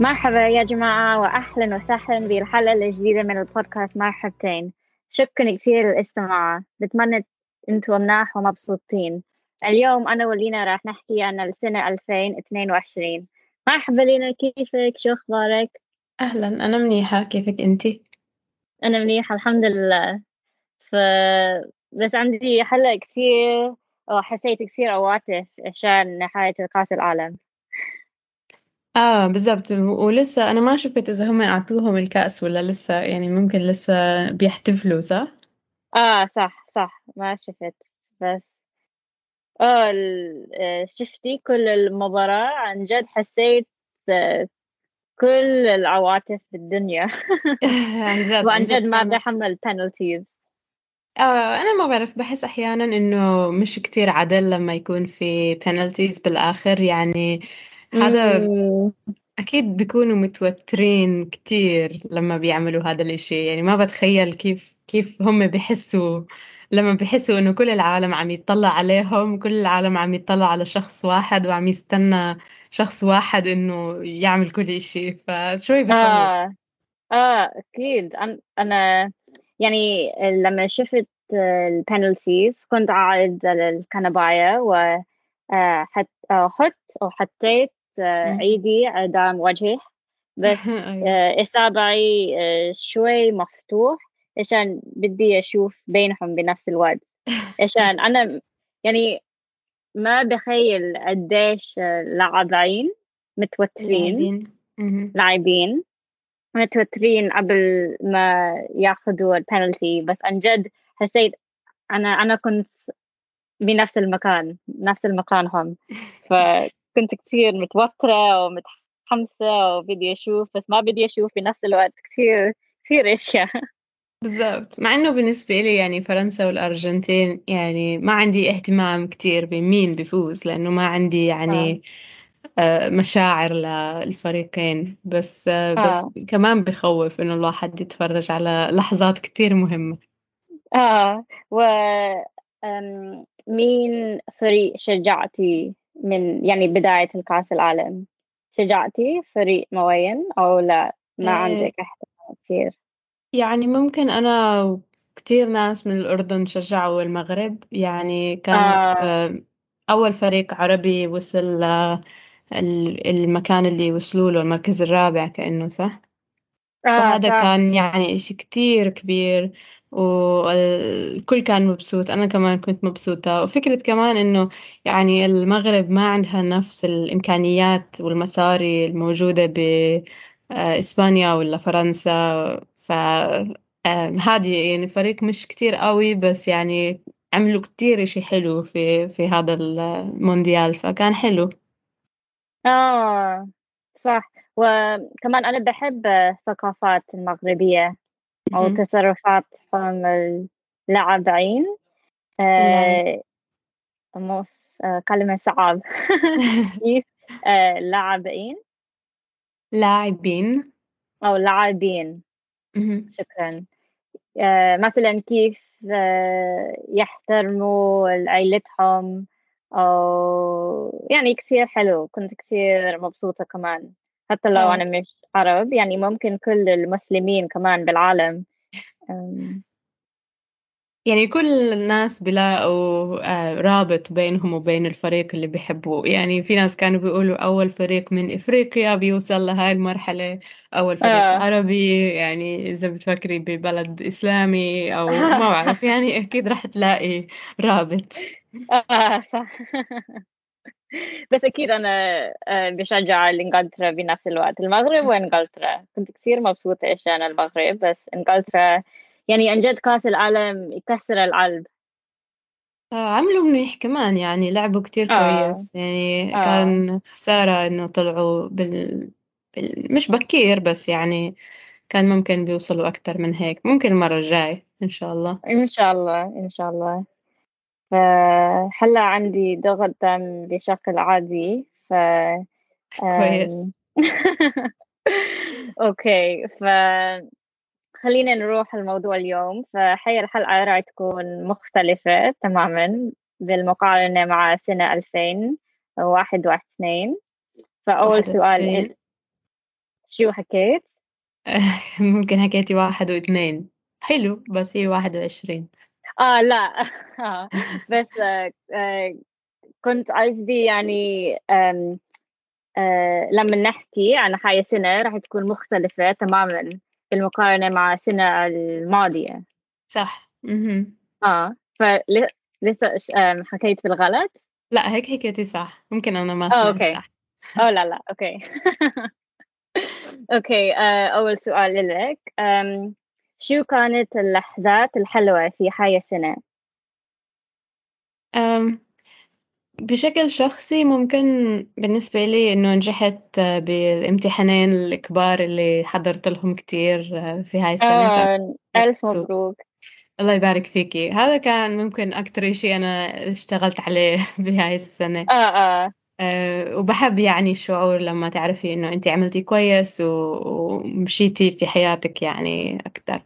مرحبا يا جماعة، وأهلا وسهلا بالحلقة الجديدة من البودكاست مرحبتين. شكرا كثير للاستماع، نتمنى أنتم مناح ومبسوطين. اليوم أنا ولينا راح نحكي عن السنة 2022. مرحبا لينا، كيفك؟ شو أخبارك؟ أهلا، أنا منيحة، كيفك أنتي؟ أنا منيحة الحمد لله. بس عندي حلقة كثير وحسيت كثير عواطف عشان نهاية كأس العالم. بالضبط، ولسه أنا ما شفت إذا هم أعطوهم الكأس ولا لسه، يعني ممكن لسه بيحتفلوا صح؟ صح، ما شفت بس شفتي كل المباراة. عن جد حسيت كل العواطف بالدنيا. وعن جد ما بحمل penalties. أنا ما بعرف، بحس أحياناً إنه مش كتير عدل لما يكون في penalties بالآخر، يعني هذا أكيد بيكونوا متوترين كتير لما بيعملوا هذا الإشي. يعني ما بتخيل كيف هم بيحسوا لما بيحسوا إنه كل العالم عم يتطلع عليهم، كل العالم عم يتطلع على شخص واحد وعم يستنى شخص واحد إنه يعمل كل إشي، فشوي بخمر. أكيد أنا يعني لما شفت البنالتيز كنت قاعد على الكنباية وحطيت ايدي قدام وجهي، بس اصابعي شوي مفتوح عشان بدي اشوف بينهم بنفس الوقت، عشان انا يعني ما بخيل قديش لاعبين متوترين قبل ما ياخذوا البنالتي. بس عن جد حسيت انا كنت بنفس المكان، نفس المكانهم، فكنت كثير متوترة ومتحمسة وبدي أشوف، بس ما بدي أشوف بنفس الوقت كثير أشياء. بالضبط، مع إنه بالنسبة لي يعني فرنسا والأرجنتين يعني ما عندي اهتمام كثير بمين بيفوز، لأنه ما عندي يعني مشاعر للفريقين، بس كمان بخوف إنه الواحد يتفرج على لحظات كثير مهمة. مين فريق شجعتي من يعني بداية الكأس العالم؟ شجعتي فريق معين أو لا؟ ما عندك احتمال كثير؟ يعني ممكن أنا كتير ناس من الأردن شجعوا المغرب، يعني كانت أول فريق عربي وصل المكان اللي وصلوا له المركز الرابع كأنه صح؟ فهذا كان يعني إشي كتير كبير والكل كان مبسوط، أنا كمان كنت مبسوطة. وفكرة كمان إنه يعني المغرب ما عندها نفس الإمكانيات والمصاري الموجودة بإسبانيا ولا فرنسا، فهذه يعني فريق مش كتير قوي، بس يعني عملوا كتير إشي حلو في هذا المونديال، فكان حلو. صح، وكمان أنا بحب ثقافات المغربية أو تصرفاتهم اللاعبين. كلمة صعب. لاعبين. شكرا. مثلا كيف يحترموا عائلتهم، أو يعني كثير حلو، كنت كثير مبسوطة كمان حتى لو أنا مش عرب، يعني ممكن كل المسلمين كمان بالعالم، يعني كل الناس بلاقوا رابط بينهم وبين الفريق اللي بيحبوه. يعني في ناس كانوا بيقولوا أول فريق من إفريقيا بيوصل لهاي المرحلة، أول فريق عربي، يعني إذا بتفكري ببلد إسلامي أو ما أعرف، يعني أكيد رح تلاقي رابط. صح. بس أكيد أنا بشجع إنجلترا بنفس الوقت، المغرب وإنجلترا. كنت كثير مبسوطة عشان المغرب، بس إنجلترا يعني عن جد كأس العالم يكسر القلب. عملوا منيح كمان، يعني لعبوا كتير كويس، يعني كان خسارة إنه طلعوا مش بكير، بس يعني كان ممكن بيوصلوا أكتر من هيك، ممكن المرة الجاي إن شاء الله. هلا عندي ضغط دم بشكل عادي، كويس. اوكي، خلينا نروح الموضوع اليوم. فهي الحلقة راح تكون مختلفة تماماً بالمقارنة مع سنة 2021. فأول سؤال شو حكيت؟ ممكن حكيتي 1 و2. حلو، بس هي 21. لا بس كنت قصدي يعني لما نحكي عن هاي السنة راح تكون مختلفة تماماً بالمقارنة مع السنة الماضية، صح؟ فلسه حكيت بالغلط؟ لا، هيك حكيتي صح. ممكن أنا ما سمعت صح. لا أوكي. أوكي، أول سؤال لك، شو كانت اللحظات الحلوة في هاي السنة؟ بشكل شخصي ممكن بالنسبة لي إنه نجحت بالامتحانين الكبار اللي حضرت لهم كتير في هاي السنة. ألف مبروك. الله يبارك فيكي. هذا كان ممكن أكتر شيء أنا اشتغلت عليه بهاي السنة. وبحب يعني الشعور لما تعرفي إنه أنت عملتي كويس ومشيتي في حياتك يعني أكتر.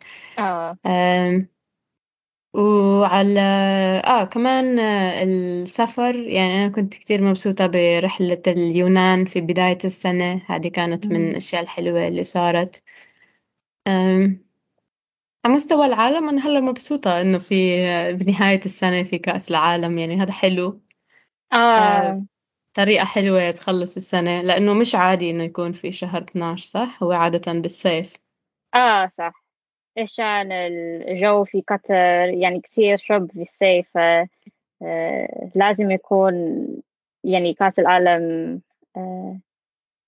وعلى كمان السفر، يعني أنا كنت كتير مبسوطة برحلة اليونان في بداية السنة. هذه كانت من الأشياء الحلوة اللي صارت. على مستوى العالم أنا هلا مبسوطة إنه في بنهاية السنة في كأس العالم، يعني هذا حلو. طريقة حلوة تخلص السنة، لأنه مش عادي إنه يكون في شهر 12، صح؟ هو عادة بالصيف. صح، عشان الجو في قطر يعني كثير شرب في الصيف، لازم يكون يعني كأس العالم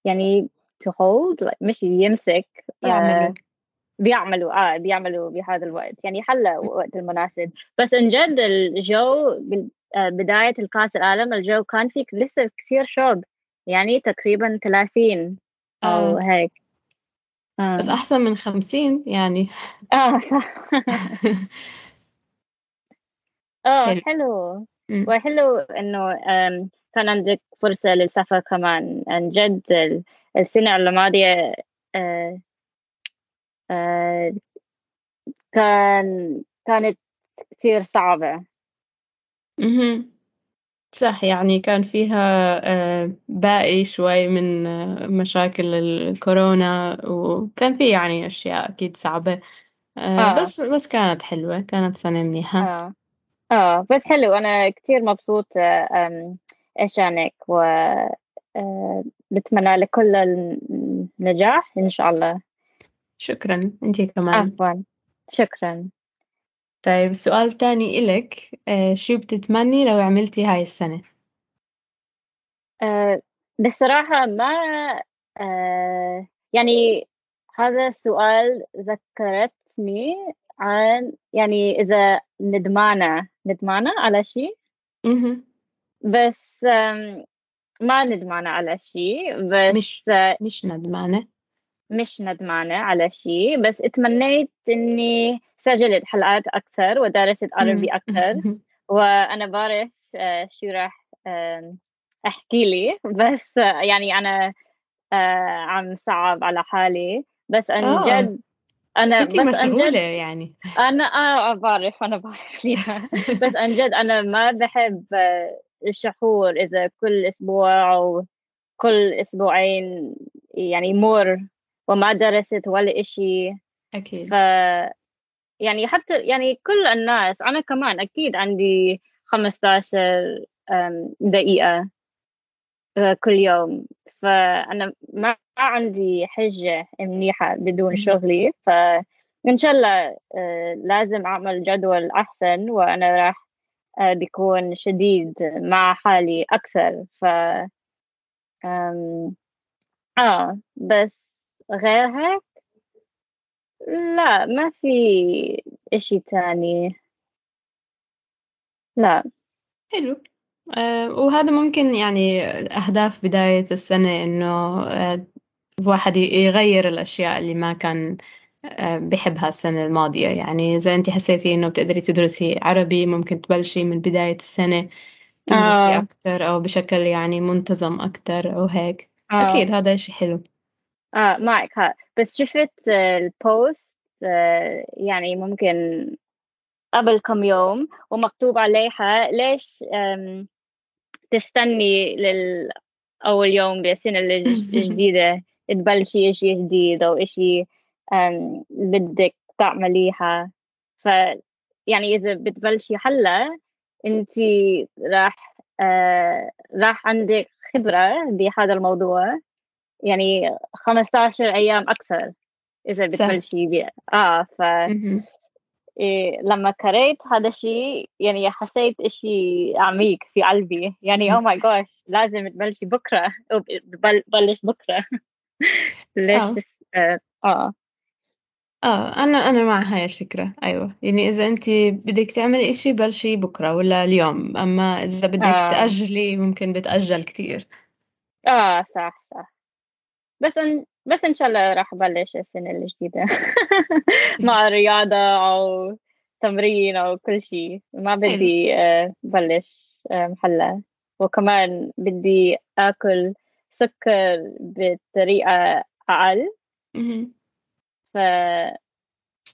يعني to hold، مش يمسك، بيعملوا بهذا الوقت، يعني حلا وقت المناسب. بس عن جد الجو بداية الكأس العالم الجو كان فيك لسه كثير شرب، يعني تقريبا 30 أو هيك. بس أحسن من 50 يعني. صح. حلو. وحلو إنه كان عندك فرصة للسفر كمان. عن جد السنة الماضية كانت كثير صعبة. صح، يعني كان فيها باقي شوي من مشاكل الكورونا، وكان فيه يعني أشياء أكيد صعبة. بس كانت حلوة، كانت سنة منيحة. بس حلو، أنا كتير مبسوطة عشانك، وبتمنى لك كل النجاح إن شاء الله. شكرا. أنتي كمان. عفوا، شكرا. طيب، سؤال تاني إلك، شو بتتمني لو عملتي هاي السنة؟ بصراحة ما يعني هذا السؤال ذكرتني عن يعني إذا ندمانة على شيء. بس ما ندمانة على شيء، بس مش ندمانة على شيء. بس اتمنيت إني سجلت حلقات أكثر ودرست عربي أكثر، وأنا بعرف شو راح أحكي لي، بس يعني أنا عم صعب على حالي. بس أنا جد أنت مشغولة يعني. أنا بعرف ليها. بس أنا جد أنا ما بحب الشحور، إذا كل أسبوع أو كل أسبوعين يعني مر وما درست ولا إشي. أكيد. يعني حتى يعني كل الناس، أنا كمان أكيد عندي 15 دقيقة كل يوم، فأنا ما عندي حجة منيحة بدون شغلي. فإن شاء الله لازم أعمل جدول أحسن، وأنا راح بكون شديد مع حالي أكثر. ف بس غير هيك لا، ما في إشي تاني. لا. حلو. وهذا ممكن يعني أهداف بداية السنة، إنه الواحد يغير الأشياء اللي ما كان بحبها السنة الماضية. يعني إذا أنت حسيتي إنه بتقدري تدرسي عربي، ممكن تبلشي من بداية السنة تدرسي أكتر، أو بشكل يعني منتظم أكتر أو هيك. أكيد هذا إشي حلو. معك. بس شفت البوست يعني ممكن قبل كم يوم، ومكتوب عليها ليش تستني للأول يوم بالسنة الجديدة. تبلشي إشي جديد أو إشي بدك تعمليها. فيعني إذا بتبلشي حلا أنتي راح عندك خبرة بهذا الموضوع، يعني 15 أيام أكثر إذا بتبلشي بيه. لما قريت هذا الشيء يعني حسيت إشي عميق في قلبي، يعني oh my gosh لازم تبلشي بكرة أو ببلش بكرة. ليش؟ أنا مع هاي الفكرة. أيوة، يعني إذا أنت بدك تعملي إشي بلشي بكرة ولا اليوم، أما إذا بدك تأجلي ممكن بتأجل كتير. صح. بس إن شاء الله راح أبلش السنة الجديدة مع رياضة أو تمرين أو كل شيء. ما بدي بلش محلة، وكمان بدي أكل سكر بطريقة أقل.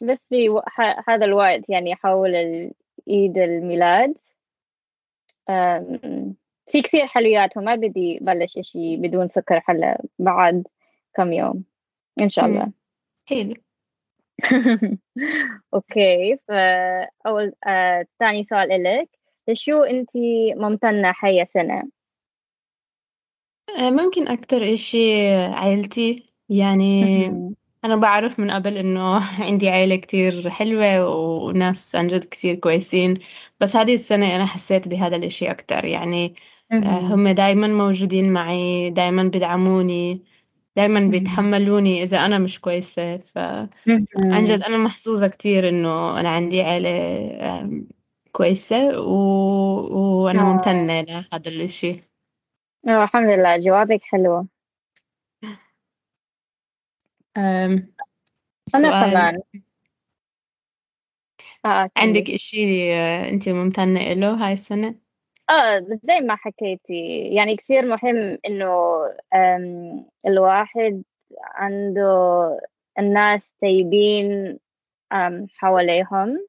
بس في هذا الوقت يعني حول عيد الميلاد في كثير حلويات، وما بدي بلش إشي بدون سكر حلا بعد كم يوم إن شاء الله. حلو. أوكي، فأول تاني سؤال إلك، لشو أنتي ممتنة هاي السنة؟ ممكن أكتر إشي عائلتي، يعني أنا بعرف من قبل إنه عندي عائلة كتير حلوة وناس عن جد كتير كويسين، بس هذه السنة أنا حسيت بهذا الإشي أكتر. يعني هم دايما موجودين معي، دايما بدعموني، دايما بيتحملوني إذا أنا مش كويسة. فعن جد أنا محظوظة كتير إنه أنا عندي عائلة كويسة وأنا ممتنة لهذا الإشي. الحمد لله. جوابك حلو. أنا كمان عندك إشي أنت ممتنة إله هاي السنة؟ زي ما حكيتي، يعني كثير مهم إنه الواحد عنده الناس طيبين حواليهم.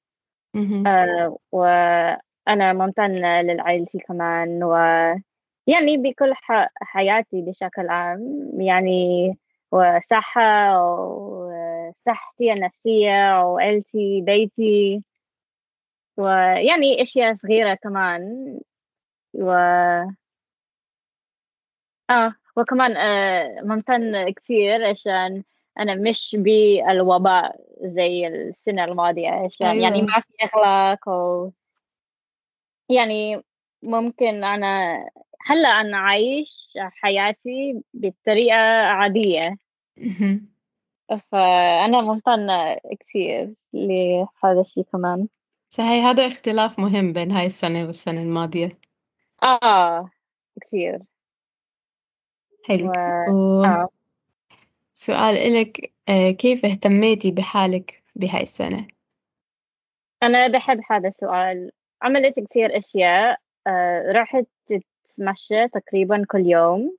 وأنا ممتنة للعائلتي كمان، ويعني بكل حياتي بشكل عام، يعني وصحة وصحتي النفسية وعائلتي بيتي، ويعني أشياء صغيرة كمان. وكمان ممتن كثير عشان أنا مش بالوباء زي السنة الماضية، عشان يعني ما في إغلاق، يعني ممكن أنا هلا أنا عايش حياتي بطريقة عادية. فأنا ممتنة كثير لهذا الشيء كمان. صحيح، هذا اختلاف مهم بين هاي السنة والسنة الماضية. كثير. حلو. سؤال إلك، كيف اهتميتي بحالك بهاي السنة؟ أنا بحب هذا السؤال. عملت كثير أشياء. رحت تتمشى تقريبا كل يوم،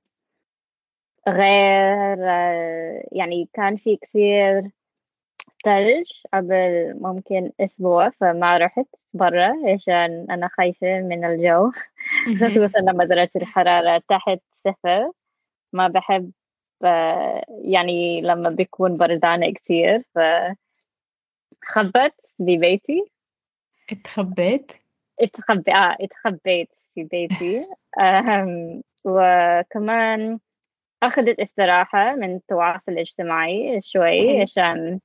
غير يعني كان في كثير ثلج قبل ممكن أسبوع، فما رحت برا عشان أنا خايفة من الجو، خصوصا لما درجة الحرارة تحت صفر. ما بحب يعني لما بيكون بردانة كثير، فخبت ببيتي. اتخبيت في بيتي. وكمان أخذت استراحة من التواصل الاجتماعي شوي، عشان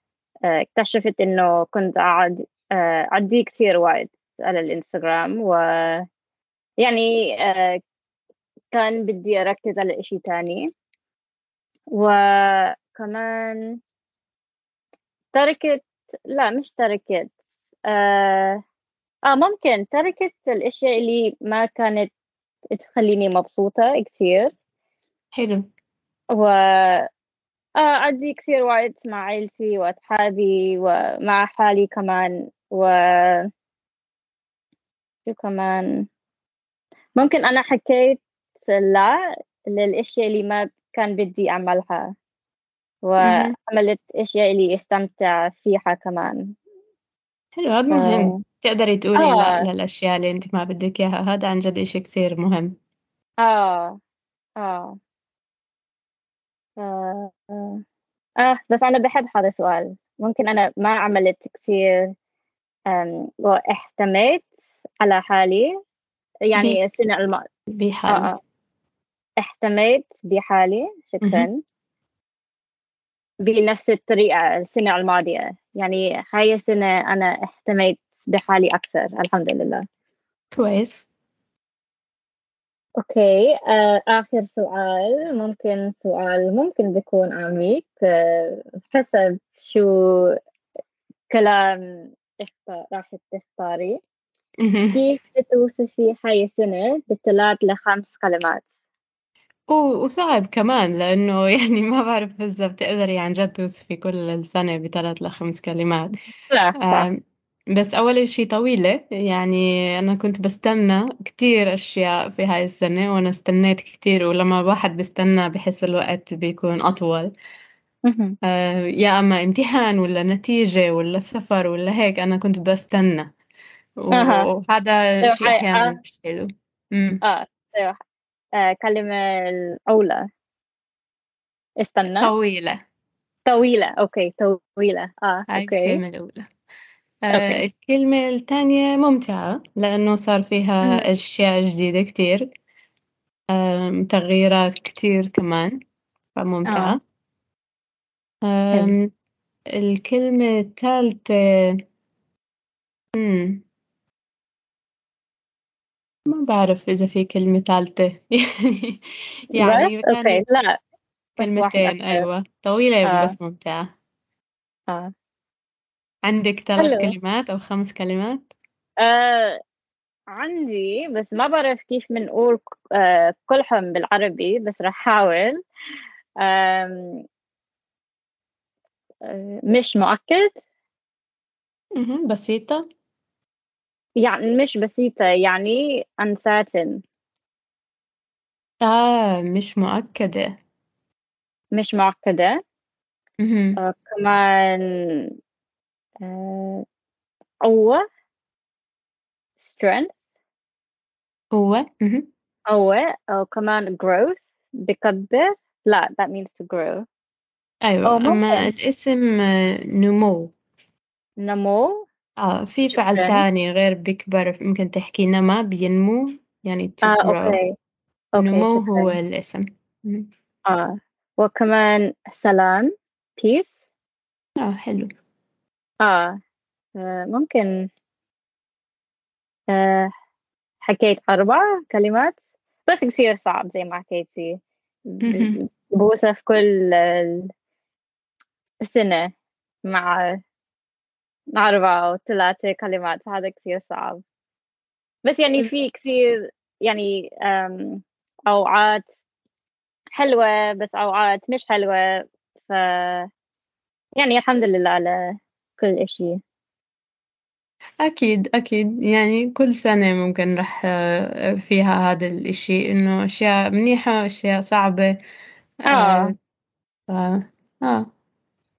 اكتشفت إنه كنت أعدي كثير وقت على الإنستغرام، ويعني كان بدي أركز على إشي تاني. وكمان تركت الأشياء اللي ما كانت تخليني مبسوطة كثير. حلو. أقضي كثير وقت مع عائلتي وأصحابي ومع حالي كمان. وكمان ممكن أنا حكيت لا للأشياء اللي ما كان بدي أعملها، وعملت أشياء اللي استمتع فيها كمان. حلو، هذا مهم. تقدري تقولي لا للأشياء اللي أنت ما بدك إياها، هذا عن جد إشي كثير مهم. آه. بس أنا بحب هذا السؤال. ممكن أنا ما عملت كثير واحتميت على حالي، بي... يعني السنة الماضية بحالي. احتميت بحالي، مهم. شكرا، بنفس الطريقة السنة الماضية. يعني هاي السنة أنا احتميت بحالي أكثر، الحمد لله. كويس. أوكي، آخر سؤال. ممكن سؤال ممكن بيكون عميق، حسب شو كلام راح تختاري. مهم. كيف بتوصفي هاي السنة ب3 ل5 كلمات؟ وصعب كمان، لأنه يعني ما بعرف إذا بتقدري عن جد توصفي كل السنة ب3 ل5 كلمات. لا صح. بس أول شيء طويلة، يعني أنا كنت بستنى كتير أشياء في هاي السنة، وأنا استنيت كتير، ولما الواحد بستنى بحس الوقت بيكون أطول. مهم. يا أما امتحان ولا نتيجة ولا سفر ولا هيك، أنا كنت بستنى، وهذا شيء أحيانا مش حلو. كلمة الأولى استنى، طويلة. أوكي، طويلة. هاي الكلمة الأولى. الكلمة الثانية ممتعة، لأنه صار فيها أشياء جديدة كتير، تغييرات كتير كمان، فممتعة. الكلمة الثالثة ما بعرف إذا في كلمة ثالثة. يعني أوكي، لا كلمتين. أيوة، طويلة بس ممتعة. عندك 3 كلمات أو 5 كلمات؟ عندي، بس ما بعرف كيف بنقول كلهم بالعربي، بس رح أحاول. مش مؤكد، بسيطة، يعني مش بسيطة، يعني uncertain. مش مؤكدة. كمان قوة strength. أو كمان growth، بكبر. لا that means to grow. أيوة. أما الاسم نمو. في فعل تاني غير بكبر، ممكن تحكي نما، بينمو، يعني to grow. أوكي. نمو هو الاسم. وكمان سلام، peace. حلو. ممكن حكيت 4 كلمات، بس كثير صعب زي ما حكيتي. بوصف كل السنة مع 4 أو 3 كلمات، هذا كثير صعب. بس يعني في كثير، يعني أوقات حلوة بس أوقات مش حلوة، ف يعني الحمد لله على كل إشي. أكيد، يعني كل سنة ممكن رح فيها هذا الإشي، إنه أشياء منيحة أشياء صعبة. آه آه آه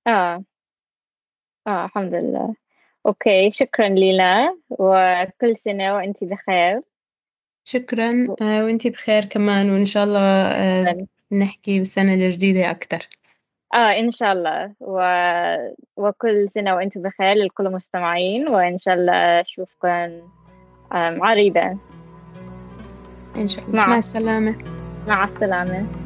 آه الحمد لله. أوكي، شكرا ليلى، وكل سنة وأنتي بخير. شكرا، وأنتي بخير كمان، وإن شاء الله نحكي بالسنة الجديدة أكتر. إن شاء الله. وكل سنة وأنتم بخير لكل المستمعين، وإن شاء الله أشوفكم قريبا إن شاء الله. مع السلامة.